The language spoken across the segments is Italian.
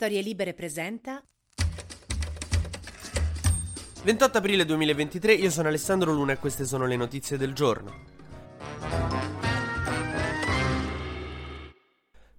Storie Libere presenta 28 aprile 2023, io sono Alessandro Luna e queste sono le notizie del giorno.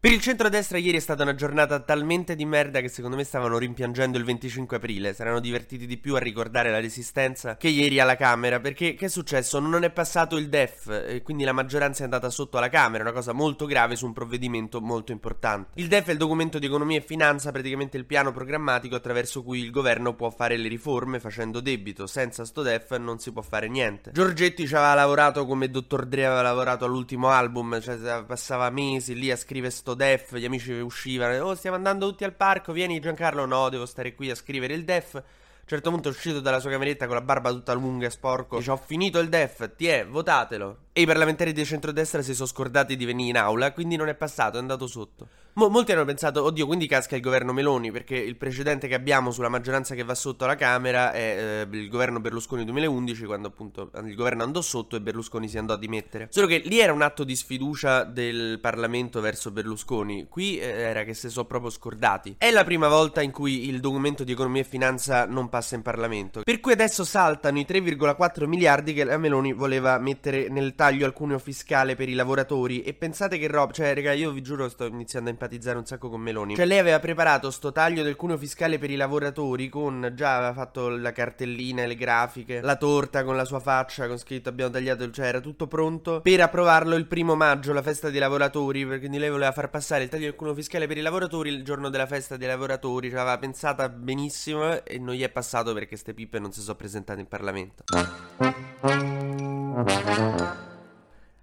Per il centrodestra ieri è stata una giornata talmente di merda che secondo me stavano rimpiangendo il 25 aprile, saranno divertiti di più a ricordare la resistenza che ieri alla Camera, perché che è successo? Non è passato il DEF, e quindi la maggioranza è andata sotto alla Camera, una cosa molto grave su un provvedimento molto importante. Il DEF è il documento di economia e finanza, praticamente il piano programmatico attraverso cui il governo può fare le riforme facendo debito, senza sto DEF non si può fare niente. Giorgetti ci aveva lavorato come Dottor Dre aveva lavorato all'ultimo album, cioè passava mesi lì a scrivere DEF, gli amici uscivano, oh stiamo andando tutti al parco, vieni Giancarlo, no devo stare qui a scrivere il DEF, a un certo punto è uscito dalla sua cameretta con la barba tutta lunga e sporco, dice ho finito il DEF, votatelo. E i parlamentari di centrodestra si sono scordati di venire in aula, quindi non è passato, è andato sotto. Molti hanno pensato, oddio, quindi casca il governo Meloni, perché il precedente che abbiamo sulla maggioranza che va sotto alla Camera è il governo Berlusconi 2011, quando appunto il governo andò sotto e Berlusconi si andò a dimettere. Solo che lì era un atto di sfiducia del Parlamento verso Berlusconi, qui era che si sono proprio scordati. È la prima volta in cui il documento di economia e finanza non passa in Parlamento, per cui adesso saltano i 3,4 miliardi che la Meloni voleva mettere nel taglio al cuneo fiscale per i lavoratori. E pensate che roba, cioè raga, io vi giuro sto iniziando a empatizzare un sacco con Meloni. Cioè lei aveva preparato sto taglio del cuneo fiscale per i lavoratori, con già aveva fatto la cartellina e le grafiche, la torta con la sua faccia con scritto abbiamo tagliato, cioè era tutto pronto per approvarlo il 1 maggio, la festa dei lavoratori, perché quindi lei voleva far passare il taglio del cuneo fiscale per i lavoratori il giorno della festa dei lavoratori, cioè aveva pensata benissimo e non gli è passato perché ste pippe non si sono presentate in Parlamento.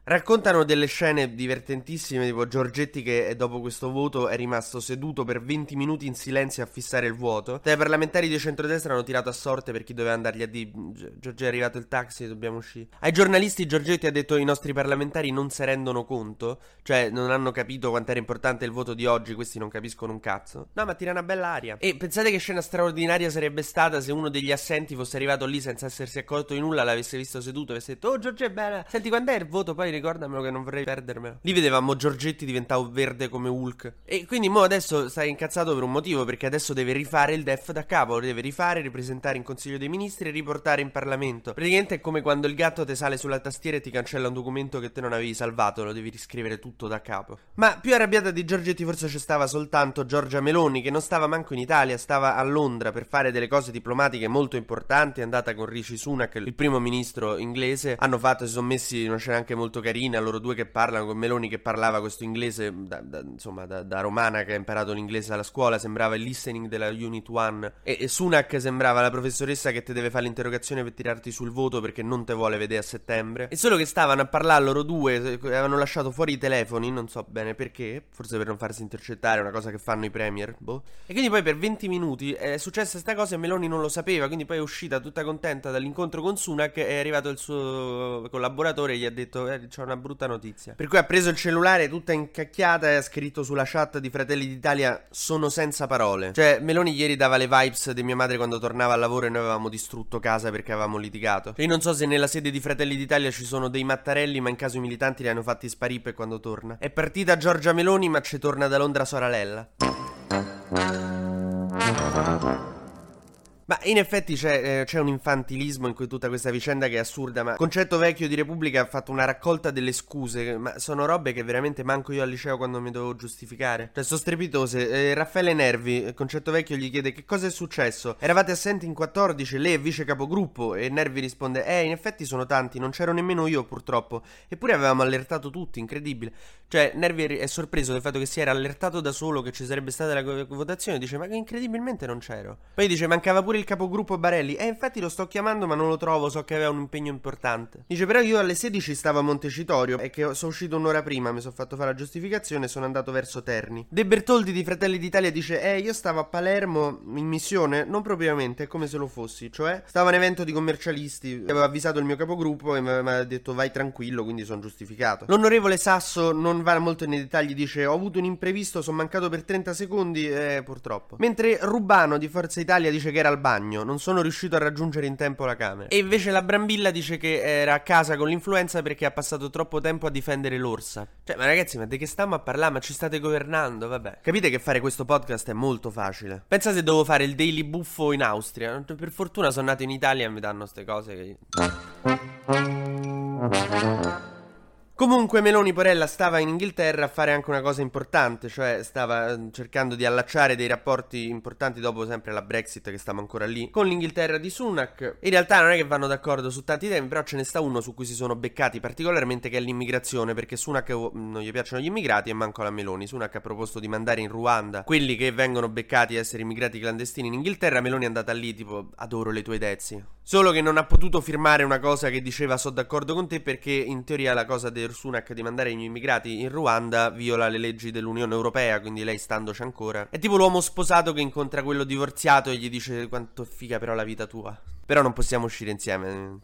Raccontano delle scene divertentissime, tipo Giorgetti che dopo questo voto è rimasto seduto per 20 minuti in silenzio a fissare il vuoto. I parlamentari di centrodestra hanno tirato a sorte per chi doveva andargli a dire Giorgetti è arrivato il taxi, dobbiamo uscire. Ai giornalisti Giorgetti ha detto i nostri parlamentari non se rendono conto, cioè non hanno capito quanto era importante il voto di oggi, questi non capiscono un cazzo. No, ma tira una bella aria. E pensate che scena straordinaria sarebbe stata se uno degli assenti fosse arrivato lì senza essersi accorto di nulla, l'avesse visto seduto e avesse detto oh Giorgetti è bella, senti quando è il voto, poi ricordamelo che non vorrei perdermelo. Lì vedevamo Giorgetti diventavo verde come Hulk. E quindi mo adesso stai incazzato per un motivo, perché adesso deve rifare il DEF da capo, deve rifare, ripresentare in Consiglio dei Ministri e riportare in Parlamento. Praticamente è come quando il gatto te sale sulla tastiera e ti cancella un documento che te non avevi salvato, lo devi riscrivere tutto da capo. Ma più arrabbiata di Giorgetti forse ci stava soltanto Giorgia Meloni, che non stava manco in Italia, stava a Londra per fare delle cose diplomatiche molto importanti, è andata con Rishi Sunak, il primo ministro inglese, hanno fatto, si sono messi in una scena anche molto carina, loro due che parlano, con Meloni che parlava questo inglese da romana che ha imparato l'inglese alla scuola, sembrava il listening della Unit 1, e Sunak sembrava la professoressa che te deve fare l'interrogazione per tirarti sul voto perché non te vuole vedere a settembre. E solo che stavano a parlare loro due, avevano lasciato fuori i telefoni, non so bene perché, forse per non farsi intercettare, una cosa che fanno i premier, boh. E quindi poi per 20 minuti è successa sta cosa e Meloni non lo sapeva, quindi poi è uscita tutta contenta dall'incontro con Sunak, è arrivato il suo collaboratore e gli ha detto c'è una brutta notizia, per cui ha preso il cellulare tutta incacchiata e ha scritto sulla chat di Fratelli d'Italia sono senza parole. Cioè Meloni ieri dava le vibes di mia madre quando tornava al lavoro e noi avevamo distrutto casa perché avevamo litigato. Io non so se nella sede di Fratelli d'Italia ci sono dei mattarelli, ma in caso i militanti li hanno fatti sparire per quando torna. È partita Giorgia Meloni ma ci torna da Londra Soralella. Ma in effetti c'è un infantilismo in cui tutta questa vicenda che è assurda, ma Concetto Vecchio di Repubblica ha fatto una raccolta delle scuse, ma sono robe che veramente manco io al liceo quando mi dovevo giustificare. Cioè sono strepitose. Raffaele Nervi, Concetto Vecchio gli chiede che cosa è successo, eravate assenti in 14, lei è vice capogruppo, e Nervi risponde in effetti sono tanti, non c'ero nemmeno io purtroppo, eppure avevamo allertato tutti, incredibile. Cioè Nervi è sorpreso del fatto che si era allertato da solo che ci sarebbe stata la votazione, dice ma incredibilmente non c'ero. Poi dice mancava pure il capogruppo Barelli, infatti lo sto chiamando ma non lo trovo, so che aveva un impegno importante. Dice però io alle 16 stavo a Montecitorio e che sono uscito un'ora prima, mi sono fatto fare la giustificazione e sono andato verso Terni. De Bertoldi di Fratelli d'Italia dice io stavo a Palermo in missione, non propriamente, è come se lo fossi, cioè stavo a un evento di commercialisti, avevo avvisato il mio capogruppo e mi ha detto vai tranquillo, quindi sono giustificato. L'onorevole Sasso non va molto nei dettagli, dice ho avuto un imprevisto, sono mancato per 30 secondi purtroppo. Mentre Rubano di Forza Italia dice che era al bagno. bagno, non sono riuscito a raggiungere in tempo la Camera. E invece la Brambilla dice che era a casa con l'influenza perché ha passato troppo tempo a difendere l'orsa. Cioè, ma ragazzi, ma di che stiamo a parlare? Ma ci state governando, vabbè. Capite che fare questo podcast è molto facile. Pensa se devo fare il daily buffo in Austria. Per fortuna sono nato in Italia e mi danno ste cose che... Comunque Meloni Porella stava in Inghilterra a fare anche una cosa importante, cioè stava cercando di allacciare dei rapporti importanti dopo sempre la Brexit, che stiamo ancora lì, con l'Inghilterra di Sunak. In realtà non è che vanno d'accordo su tanti temi, però ce ne sta uno su cui si sono beccati particolarmente, che è l'immigrazione, perché Sunak non gli piacciono gli immigrati e manco la Meloni. Sunak ha proposto di mandare in Ruanda quelli che vengono beccati a essere immigrati clandestini in Inghilterra. Meloni è andata lì tipo adoro le tue dezzi. Solo che non ha potuto firmare una cosa che diceva so d'accordo con te, perché in teoria la cosa del Sunak di mandare gli immigrati in Ruanda viola le leggi dell'Unione Europea, quindi lei standoci ancora. È tipo l'uomo sposato che incontra quello divorziato e gli dice quanto è figa però la vita tua, però non possiamo uscire insieme.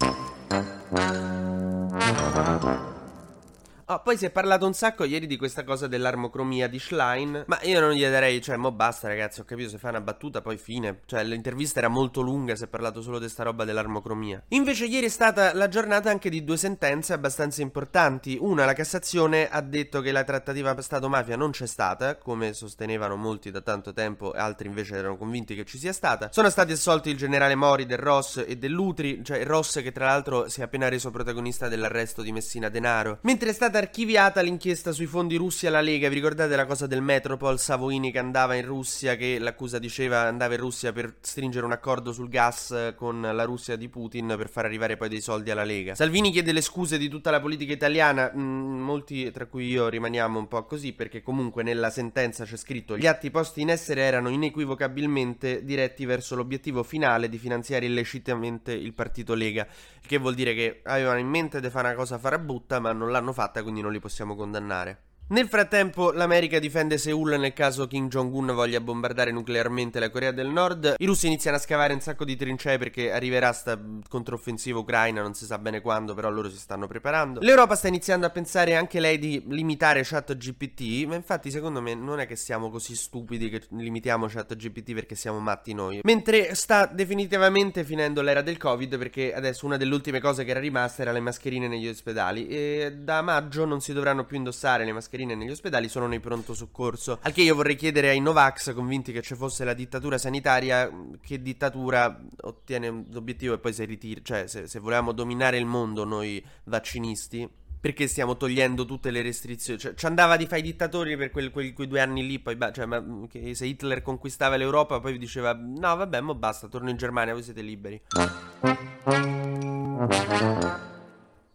Oh, poi si è parlato un sacco ieri di questa cosa dell'armocromia di Schlein, ma io non gli darei, cioè mo basta ragazzi, ho capito, se fa una battuta poi fine, cioè l'intervista era molto lunga, si è parlato solo di sta roba dell'armocromia. Invece ieri è stata la giornata anche di due sentenze abbastanza importanti. Una, la Cassazione ha detto che la trattativa Stato-mafia non c'è stata, come sostenevano molti da tanto tempo, e altri invece erano convinti che ci sia stata. Sono stati assolti il generale Mori del Ross e dell'Utri, cioè Ross che tra l'altro si è appena reso protagonista dell'arresto di Messina Denaro, mentre è stata archiviata l'inchiesta sui fondi russi alla Lega. Vi ricordate la cosa del Metropol, Savoini che andava in Russia, che l'accusa diceva andava in Russia per stringere un accordo sul gas con la Russia di Putin per far arrivare poi dei soldi alla Lega. Salvini chiede le scuse di tutta la politica italiana, molti tra cui io rimaniamo un po' così, perché comunque nella sentenza c'è scritto: gli atti posti in essere erano inequivocabilmente diretti verso l'obiettivo finale di finanziare illecitamente il partito Lega, che vuol dire che avevano in mente di fare una cosa farabutta ma non l'hanno fatta, quindi non li possiamo condannare. Nel frattempo l'America difende Seul nel caso Kim Jong-un voglia bombardare nuclearmente la Corea del Nord. I russi iniziano a scavare un sacco di trincee perché arriverà sta controffensiva ucraina, non si sa bene quando, però loro si stanno preparando. L'Europa sta iniziando a pensare anche lei di limitare chat GPT, ma infatti secondo me non è che siamo così stupidi che limitiamo chat GPT perché siamo matti noi. Mentre sta definitivamente finendo l'era del Covid, perché adesso una delle ultime cose che era rimasta era le mascherine negli ospedali, e da maggio non si dovranno più indossare le mascherine negli ospedali, sono nei pronto soccorso. Al che io vorrei chiedere ai Novax, convinti che ci fosse la dittatura sanitaria, che dittatura ottiene l'obiettivo e poi si ritira, cioè se volevamo dominare il mondo noi vaccinisti, perché stiamo togliendo tutte le restrizioni? Cioè ci andava di fare i dittatori per quei 2 anni lì, poi cioè, ma che se Hitler conquistava l'Europa poi diceva no vabbè mo basta, torno in Germania, voi siete liberi.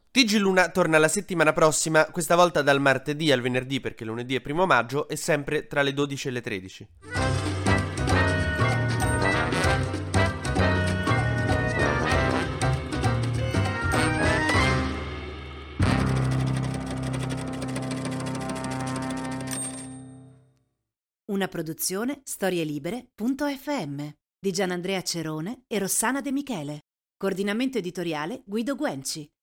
TG Luna torna la settimana prossima, questa volta dal martedì al venerdì, perché lunedì è 1 maggio, e sempre tra le 12 e le 13. Una produzione storielibere.fm di Gianandrea Cerone e Rossana De Michele. Coordinamento editoriale Guido Guenci.